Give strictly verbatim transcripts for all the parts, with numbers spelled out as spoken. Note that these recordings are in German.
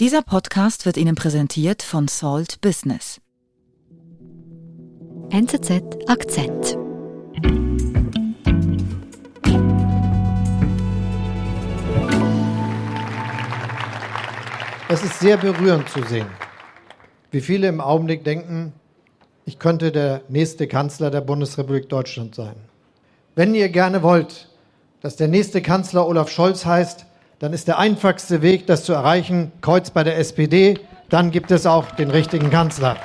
Dieser Podcast wird Ihnen präsentiert von Salt Business. N Z Z Akzent. Es ist sehr berührend zu sehen, wie viele im Augenblick denken, ich könnte der nächste Kanzler der Bundesrepublik Deutschland sein. Wenn ihr gerne wollt, dass der nächste Kanzler Olaf Scholz heißt, dann ist der einfachste Weg, das zu erreichen, Kreuz bei der S P D, dann gibt es auch den richtigen Kanzler.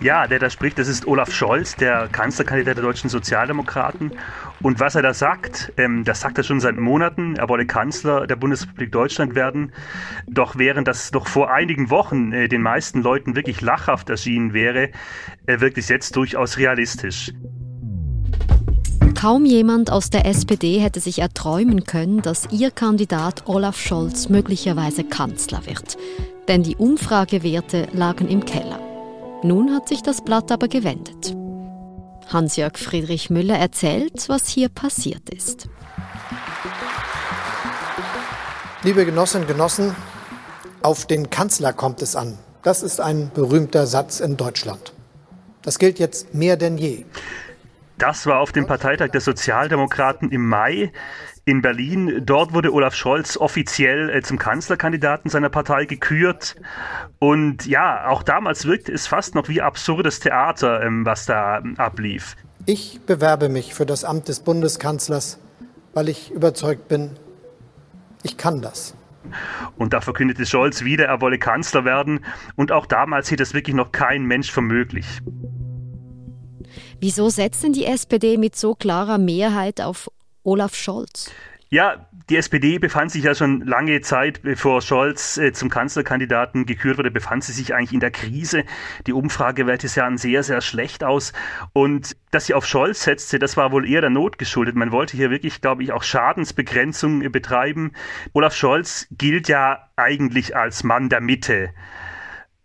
Ja, der da spricht, das ist Olaf Scholz, der Kanzlerkandidat der deutschen Sozialdemokraten. Und was er da sagt, ähm, das sagt er schon seit Monaten, er wolle Kanzler der Bundesrepublik Deutschland werden. Doch während das noch vor einigen Wochen äh, den meisten Leuten wirklich lachhaft erschienen wäre, äh, wirkt es jetzt durchaus realistisch. Kaum jemand aus der S P D hätte sich erträumen können, dass ihr Kandidat Olaf Scholz möglicherweise Kanzler wird. Denn die Umfragewerte lagen im Keller. Nun hat sich das Blatt aber gewendet. Hans-Jörg Friedrich Müller erzählt, was hier passiert ist. Liebe Genossinnen und Genossen, auf den Kanzler kommt es an. Das ist ein berühmter Satz in Deutschland. Das gilt jetzt mehr denn je. Das war auf dem Parteitag der Sozialdemokraten im Mai in Berlin. Dort wurde Olaf Scholz offiziell zum Kanzlerkandidaten seiner Partei gekürt. Und ja, auch damals wirkte es fast noch wie absurdes Theater, was da ablief. Ich bewerbe mich für das Amt des Bundeskanzlers, weil ich überzeugt bin, ich kann das. Und da verkündete Scholz wieder, er wolle Kanzler werden. Und auch damals hielt es wirklich noch kein Mensch für möglich. Wieso setzt denn die S P D mit so klarer Mehrheit auf Olaf Scholz? Ja, die S P D befand sich ja schon lange Zeit, bevor Scholz äh, zum Kanzlerkandidaten gekürt wurde, befand sie sich eigentlich in der Krise. Die Umfragewerte sahen sehr, sehr schlecht aus. Und dass sie auf Scholz setzte, das war wohl eher der Not geschuldet. Man wollte hier wirklich, glaube ich, auch Schadensbegrenzung äh, betreiben. Olaf Scholz gilt ja eigentlich als Mann der Mitte.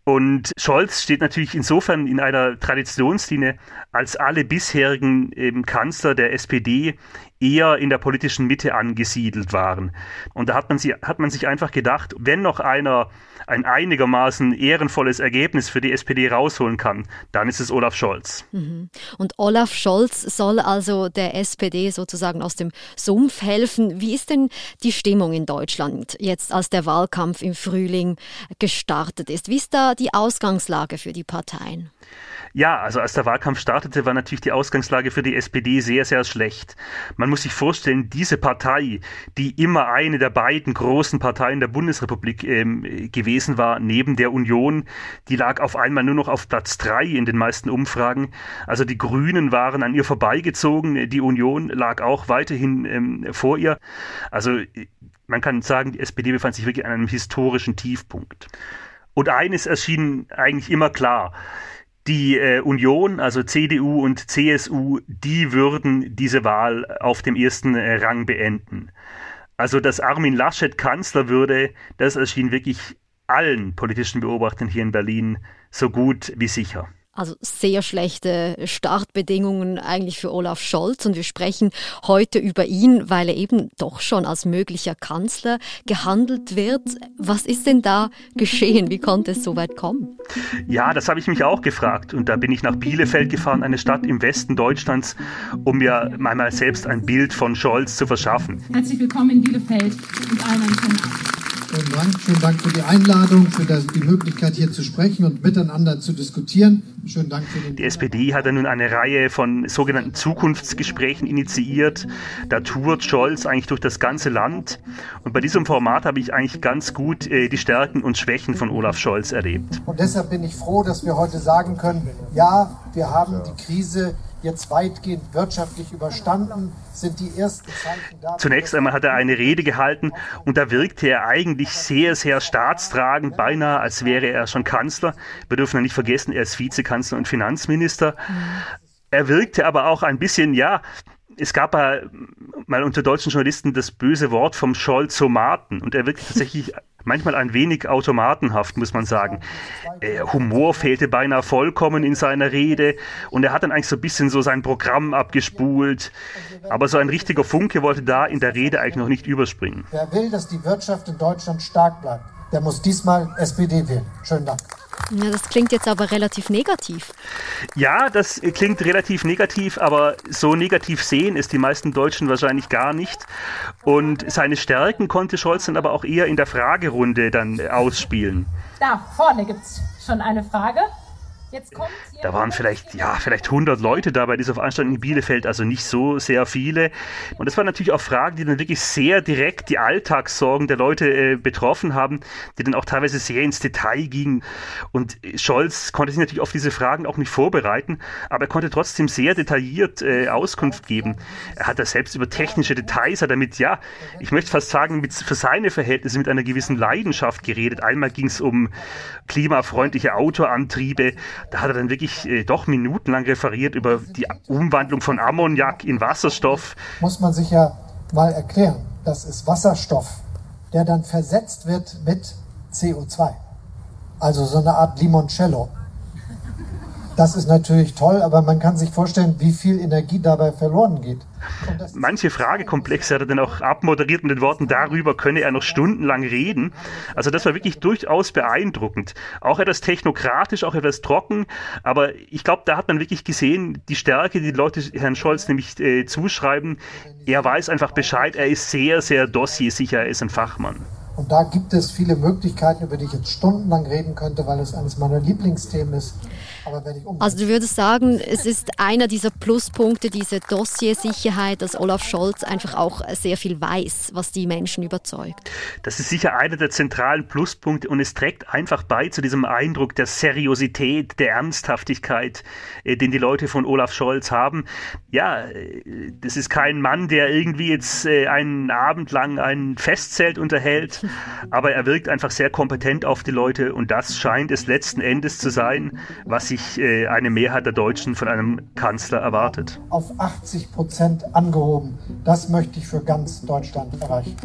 Und Scholz steht natürlich insofern in einer Traditionslinie, als alle bisherigen eben Kanzler der S P D eher in der politischen Mitte angesiedelt waren. Und da hat man, sie, hat man sich einfach gedacht, wenn noch einer ein einigermaßen ehrenvolles Ergebnis für die S P D rausholen kann, dann ist es Olaf Scholz. Mhm. Und Olaf Scholz soll also der S P D sozusagen aus dem Sumpf helfen. Wie ist denn die Stimmung in Deutschland jetzt, als der Wahlkampf im Frühling gestartet ist? Wie ist da die Ausgangslage für die Parteien? Ja, also als der Wahlkampf startete, war natürlich die Ausgangslage für die S P D sehr, sehr schlecht. Man muss sich vorstellen, diese Partei, die immer eine der beiden großen Parteien der Bundesrepublik ähm, gewesen war, neben der Union, die lag auf einmal nur noch auf Platz drei in den meisten Umfragen. Also die Grünen waren an ihr vorbeigezogen, die Union lag auch weiterhin ähm, vor ihr. Also man kann sagen, die S P D befand sich wirklich an einem historischen Tiefpunkt. Und eines erschien eigentlich immer klar. Die äh, Union, also C D U und C S U, die würden diese Wahl auf dem ersten äh, Rang beenden. Also, dass Armin Laschet Kanzler würde, das erschien wirklich allen politischen Beobachtern hier in Berlin so gut wie sicher. Also sehr schlechte Startbedingungen eigentlich für Olaf Scholz. Und wir sprechen heute über ihn, weil er eben doch schon als möglicher Kanzler gehandelt wird. Was ist denn da geschehen? Wie konnte es so weit kommen? Ja, das habe ich mich auch gefragt. Und da bin ich nach Bielefeld gefahren, eine Stadt im Westen Deutschlands, um mir einmal selbst ein Bild von Scholz zu verschaffen. Herzlich willkommen in Bielefeld und allen anderen. Vielen Dank. Schönen Dank für die Einladung, für die Möglichkeit, hier zu sprechen und miteinander zu diskutieren. Schönen Dank für den Die S P D hat ja nun eine Reihe von sogenannten Zukunftsgesprächen initiiert. Da tourt Scholz eigentlich durch das ganze Land. Und bei diesem Format habe ich eigentlich ganz gut äh, die Stärken und Schwächen von Olaf Scholz erlebt. Und deshalb bin ich froh, dass wir heute sagen können, ja, wir haben die Krise jetzt weitgehend wirtschaftlich überstanden, sind die ersten Zeichen da. Zunächst einmal hat er eine Rede gehalten und da wirkte er eigentlich sehr, sehr staatstragend, beinahe als wäre er schon Kanzler. Wir dürfen ja nicht vergessen, er ist Vizekanzler und Finanzminister. Er wirkte aber auch ein bisschen, ja, es gab mal unter deutschen Journalisten das böse Wort vom Scholzomaten und er wirkte tatsächlich manchmal ein wenig automatenhaft, muss man sagen. Äh, Humor fehlte beinahe vollkommen in seiner Rede und er hat dann eigentlich so ein bisschen so sein Programm abgespult. Aber so ein richtiger Funke wollte da in der Rede eigentlich noch nicht überspringen. Wer will, dass die Wirtschaft in Deutschland stark bleibt, der muss diesmal S P D wählen. Schönen Dank. Ja, das klingt jetzt aber relativ negativ. Ja, das klingt relativ negativ, aber so negativ sehen es die meisten Deutschen wahrscheinlich gar nicht. Und seine Stärken konnte Scholz dann aber auch eher in der Fragerunde dann ausspielen. Da vorne gibt es schon eine Frage. Jetzt kommt da waren vielleicht, ja, vielleicht hundert Leute dabei, die so auf Anstand in Bielefeld, also nicht so sehr viele. Und das waren natürlich auch Fragen, die dann wirklich sehr direkt die Alltagssorgen der Leute äh, betroffen haben, die dann auch teilweise sehr ins Detail gingen. Und Scholz konnte sich natürlich auf diese Fragen auch nicht vorbereiten, aber er konnte trotzdem sehr detailliert äh, Auskunft geben. Er hat da selbst über technische Details, hat damit, ja, ich möchte fast sagen, mit, für seine Verhältnisse mit einer gewissen Leidenschaft geredet. Einmal ging es um klimafreundliche Autoantriebe. Da hat er dann wirklich äh, doch minutenlang referiert über die Umwandlung von Ammoniak in Wasserstoff. Muss man sich ja mal erklären, das ist Wasserstoff, der dann versetzt wird mit C O zwei. Also so eine Art Limoncello. Das ist natürlich toll, aber man kann sich vorstellen, wie viel Energie dabei verloren geht. Manche Fragekomplexe hat er dann auch abmoderiert mit den Worten, darüber könne er noch stundenlang reden. Also das war wirklich durchaus beeindruckend. Auch etwas technokratisch, auch etwas trocken, aber ich glaube, da hat man wirklich gesehen, die Stärke, die Leute Herrn Scholz nämlich äh, zuschreiben, er weiß einfach Bescheid, er ist sehr, sehr dossiersicher, er ist ein Fachmann. Und da gibt es viele Möglichkeiten, über die ich jetzt stundenlang reden könnte, weil es eines meiner Lieblingsthemen ist. Aber wenn ich um also du würdest sagen, es ist einer dieser Pluspunkte, diese Dossiersicherheit, dass Olaf Scholz einfach auch sehr viel weiß, was die Menschen überzeugt. Das ist sicher einer der zentralen Pluspunkte und es trägt einfach bei zu diesem Eindruck der Seriosität, der Ernsthaftigkeit, den die Leute von Olaf Scholz haben. Ja, das ist kein Mann, der irgendwie jetzt einen Abend lang ein Festzelt unterhält, aber er wirkt einfach sehr kompetent auf die Leute und das scheint es letzten Endes zu sein, was sich äh, eine Mehrheit der Deutschen von einem Kanzler erwartet. Auf achtzig Prozent angehoben, das möchte ich für ganz Deutschland erreichen.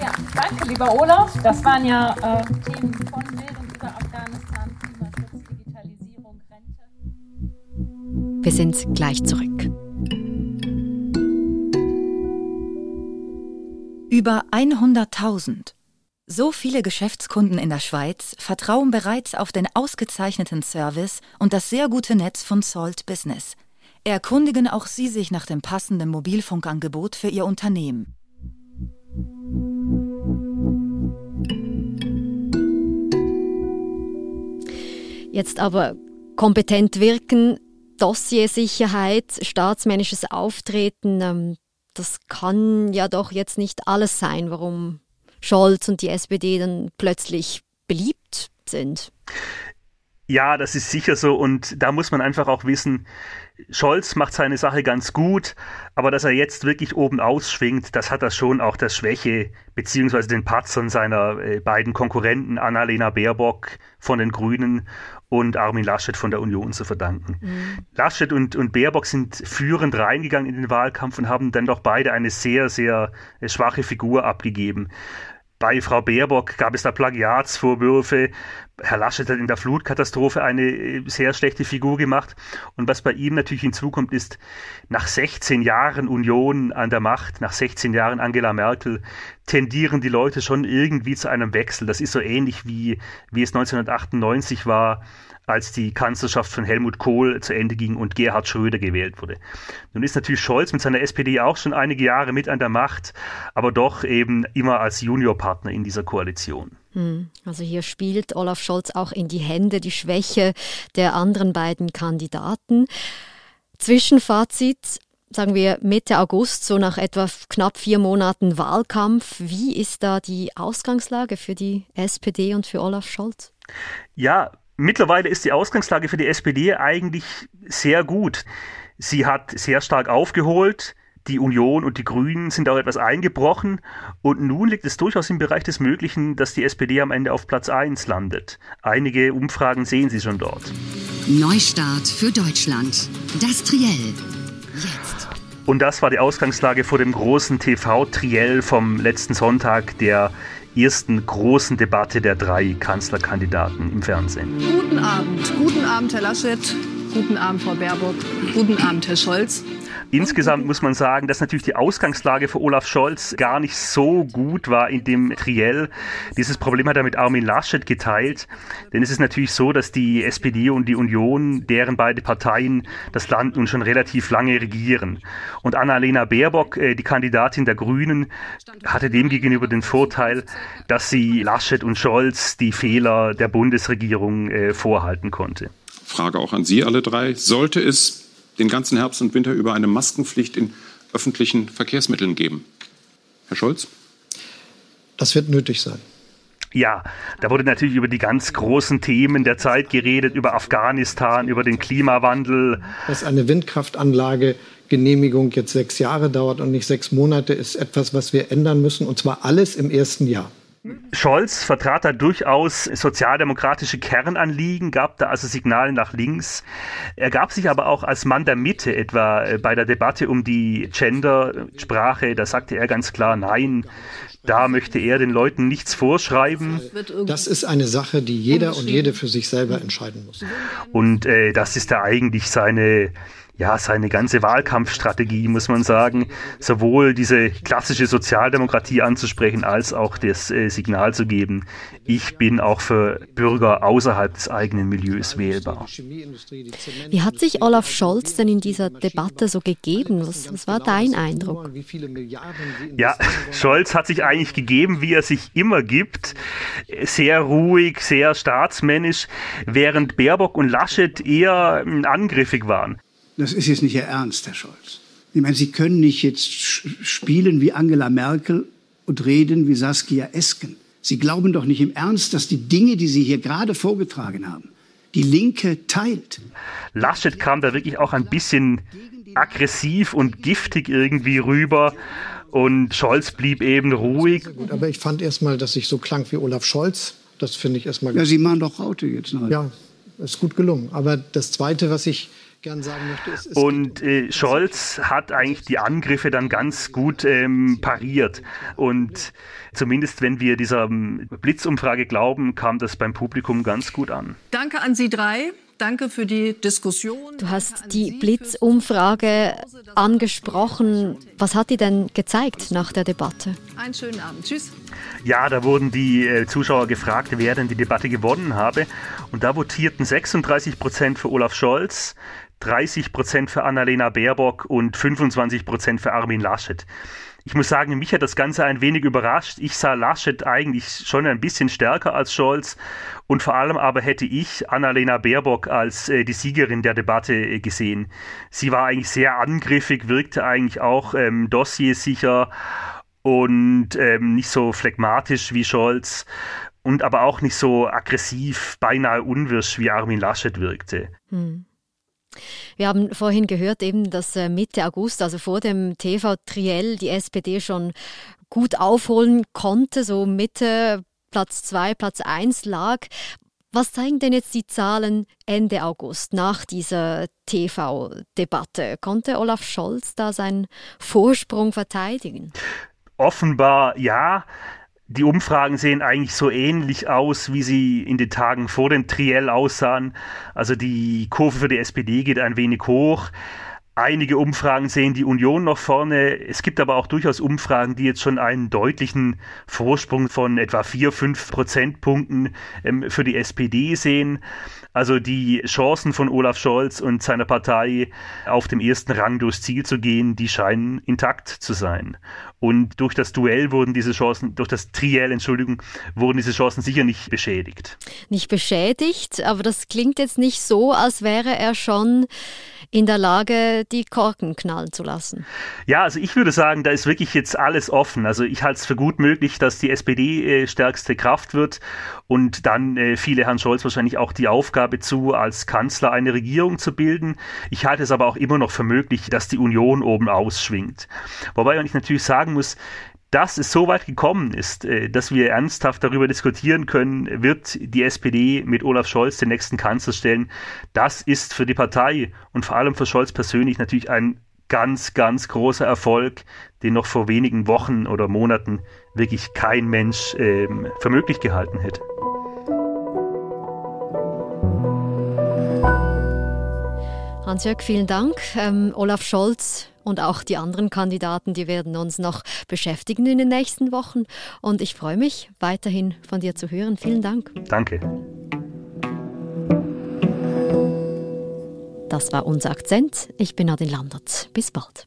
Ja, danke lieber Olaf, das waren ja äh, Themen von Bildung über Afghanistan, Klimaschutz, Digitalisierung, Rente. Wir sind gleich zurück. Über hunderttausend. So viele Geschäftskunden in der Schweiz vertrauen bereits auf den ausgezeichneten Service und das sehr gute Netz von Salt Business. Erkundigen auch Sie sich nach dem passenden Mobilfunkangebot für Ihr Unternehmen. Jetzt aber kompetent wirken, Dossiersicherheit, staatsmännisches Auftreten, ähm das kann ja doch jetzt nicht alles sein, warum Scholz und die S P D dann plötzlich beliebt sind. Ja, das ist sicher so und da muss man einfach auch wissen, Scholz macht seine Sache ganz gut, aber dass er jetzt wirklich oben ausschwingt, das hat er schon auch der Schwäche beziehungsweise den Patzern seiner äh, beiden Konkurrenten Annalena Baerbock von den Grünen und Armin Laschet von der Union zu verdanken. Mhm. Laschet und, und Baerbock sind führend reingegangen in den Wahlkampf und haben dann doch beide eine sehr, sehr äh, schwache Figur abgegeben. Bei Frau Baerbock gab es da Plagiatsvorwürfe. Herr Laschet hat in der Flutkatastrophe eine sehr schlechte Figur gemacht. Und was bei ihm natürlich hinzukommt, ist, nach sechzehn Jahren Union an der Macht, nach sechzehn Jahren Angela Merkel, tendieren die Leute schon irgendwie zu einem Wechsel. Das ist so ähnlich wie, wie es neunzehnhundertachtundneunzig war, als die Kanzlerschaft von Helmut Kohl zu Ende ging und Gerhard Schröder gewählt wurde. Nun ist natürlich Scholz mit seiner S P D auch schon einige Jahre mit an der Macht, aber doch eben immer als Juniorpartner in dieser Koalition. Also hier spielt Olaf Scholz auch in die Hände die Schwäche der anderen beiden Kandidaten. Zwischenfazit, sagen wir Mitte August, so nach etwa knapp vier Monaten Wahlkampf. Wie ist da die Ausgangslage für die S P D und für Olaf Scholz? Ja, mittlerweile ist die Ausgangslage für die S P D eigentlich sehr gut. Sie hat sehr stark aufgeholt. Die Union und die Grünen sind auch etwas eingebrochen. Und nun liegt es durchaus im Bereich des Möglichen, dass die S P D am Ende auf Platz eins landet. Einige Umfragen sehen Sie schon dort. Neustart für Deutschland. Das Triell. Jetzt. Und das war die Ausgangslage vor dem großen T V-Triell vom letzten Sonntag, der ersten großen Debatte der drei Kanzlerkandidaten im Fernsehen. Guten Abend. Guten Abend, Herr Laschet. Guten Abend, Frau Baerbock. Guten Abend, Herr Scholz. Insgesamt muss man sagen, dass natürlich die Ausgangslage für Olaf Scholz gar nicht so gut war in dem Triell. Dieses Problem hat er mit Armin Laschet geteilt. Denn es ist natürlich so, dass die S P D und die Union, deren beide Parteien das Land nun schon relativ lange regieren. Und Annalena Baerbock, die Kandidatin der Grünen, hatte demgegenüber den Vorteil, dass sie Laschet und Scholz die Fehler der Bundesregierung vorhalten konnte. Frage auch an Sie alle drei. Sollte es den ganzen Herbst und Winter über eine Maskenpflicht in öffentlichen Verkehrsmitteln geben? Herr Scholz? Das wird nötig sein. Ja, da wurde natürlich über die ganz großen Themen der Zeit geredet, über Afghanistan, über den Klimawandel. Dass eine Windkraftanlagegenehmigung jetzt sechs Jahre dauert und nicht sechs Monate, ist etwas, was wir ändern müssen, und zwar alles im ersten Jahr. Scholz vertrat da durchaus sozialdemokratische Kernanliegen, gab da also Signale nach links. Er gab sich aber auch als Mann der Mitte, etwa bei der Debatte um die Gendersprache. Da sagte er ganz klar, nein, da möchte er den Leuten nichts vorschreiben. Das ist eine Sache, die jeder und jede für sich selber entscheiden muss. Und äh, das ist da eigentlich seine... Ja, seine ganze Wahlkampfstrategie, muss man sagen, sowohl diese klassische Sozialdemokratie anzusprechen, als auch das äh, Signal zu geben, ich bin auch für Bürger außerhalb des eigenen Milieus wählbar. Wie hat sich Olaf Scholz denn in dieser Debatte so gegeben? Was, was war dein Eindruck? Ja, Scholz hat sich eigentlich gegeben, wie er sich immer gibt, sehr ruhig, sehr staatsmännisch, während Baerbock und Laschet eher angriffig waren. Das ist jetzt nicht Ihr Ernst, Herr Scholz. Ich meine, Sie können nicht jetzt spielen wie Angela Merkel und reden wie Saskia Esken. Sie glauben doch nicht im Ernst, dass die Dinge, die Sie hier gerade vorgetragen haben, die Linke teilt. Laschet kam da wirklich auch ein bisschen aggressiv und giftig irgendwie rüber. Und Scholz blieb eben ruhig. Aber ich fand erst mal, dass ich so klang wie Olaf Scholz. Das finde ich erst mal... Ja, Sie machen doch Raute jetzt. Halt. Ja, ist gut gelungen. Aber das Zweite, was ich... sagen möchte, es, es und äh, Scholz hat eigentlich die Angriffe dann ganz gut ähm, pariert. Und zumindest wenn wir dieser Blitzumfrage glauben, kam das beim Publikum ganz gut an. Danke an Sie drei. Danke für die Diskussion. Du hast die Blitzumfrage angesprochen. Was hat die denn gezeigt nach der Debatte? Einen schönen Abend. Tschüss. Ja, da wurden die Zuschauer gefragt, wer denn die Debatte gewonnen habe. Und da votierten sechsunddreißig Prozent für Olaf Scholz, dreißig Prozent für Annalena Baerbock und fünfundzwanzig Prozent für Armin Laschet. Ich muss sagen, mich hat das Ganze ein wenig überrascht. Ich sah Laschet eigentlich schon ein bisschen stärker als Scholz. Und vor allem aber hätte ich Annalena Baerbock als äh, die Siegerin der Debatte äh, gesehen. Sie war eigentlich sehr angriffig, wirkte eigentlich auch ähm, dossiersicher und ähm, nicht so phlegmatisch wie Scholz. Und aber auch nicht so aggressiv, beinahe unwirsch, wie Armin Laschet wirkte. Hm. Wir haben vorhin gehört, eben, dass Mitte August, also vor dem T V-Triell, die S P D schon gut aufholen konnte, so Mitte Platz zwei, Platz eins lag. Was zeigen denn jetzt die Zahlen Ende August nach dieser T V-Debatte? Konnte Olaf Scholz da seinen Vorsprung verteidigen? Offenbar ja. Die Umfragen sehen eigentlich so ähnlich aus, wie sie in den Tagen vor dem Triell aussahen. Also die Kurve für die S P D geht ein wenig hoch. Einige Umfragen sehen die Union noch vorne. Es gibt aber auch durchaus Umfragen, die jetzt schon einen deutlichen Vorsprung von etwa vier, fünf Prozentpunkten ähm, für die S P D sehen. Also die Chancen von Olaf Scholz und seiner Partei, auf dem ersten Rang durchs Ziel zu gehen, die scheinen intakt zu sein. Und durch das Duell wurden diese Chancen, durch das Triell, Entschuldigung, wurden diese Chancen sicher nicht beschädigt. Nicht beschädigt, aber das klingt jetzt nicht so, als wäre er schon in der Lage, die Korken knallen zu lassen. Ja, also ich würde sagen, da ist wirklich jetzt alles offen. Also ich halte es für gut möglich, dass die S P D äh, stärkste Kraft wird und dann äh, fiele Herrn Scholz wahrscheinlich auch die Aufgabe zu, als Kanzler eine Regierung zu bilden. Ich halte es aber auch immer noch für möglich, dass die Union oben ausschwingt. Wobei ich natürlich sagen muss, dass es so weit gekommen ist, dass wir ernsthaft darüber diskutieren können, wird die S P D mit Olaf Scholz den nächsten Kanzler stellen. Das ist für die Partei und vor allem für Scholz persönlich natürlich ein ganz, ganz großer Erfolg, den noch vor wenigen Wochen oder Monaten wirklich kein Mensch äh, für möglich gehalten hätte. Hans-Jörg, vielen Dank. Ähm, Olaf Scholz und auch die anderen Kandidaten, die werden uns noch beschäftigen in den nächsten Wochen. Und ich freue mich, weiterhin von dir zu hören. Vielen Dank. Danke. Das war unser Akzent. Ich bin Nadine Landert. Bis bald.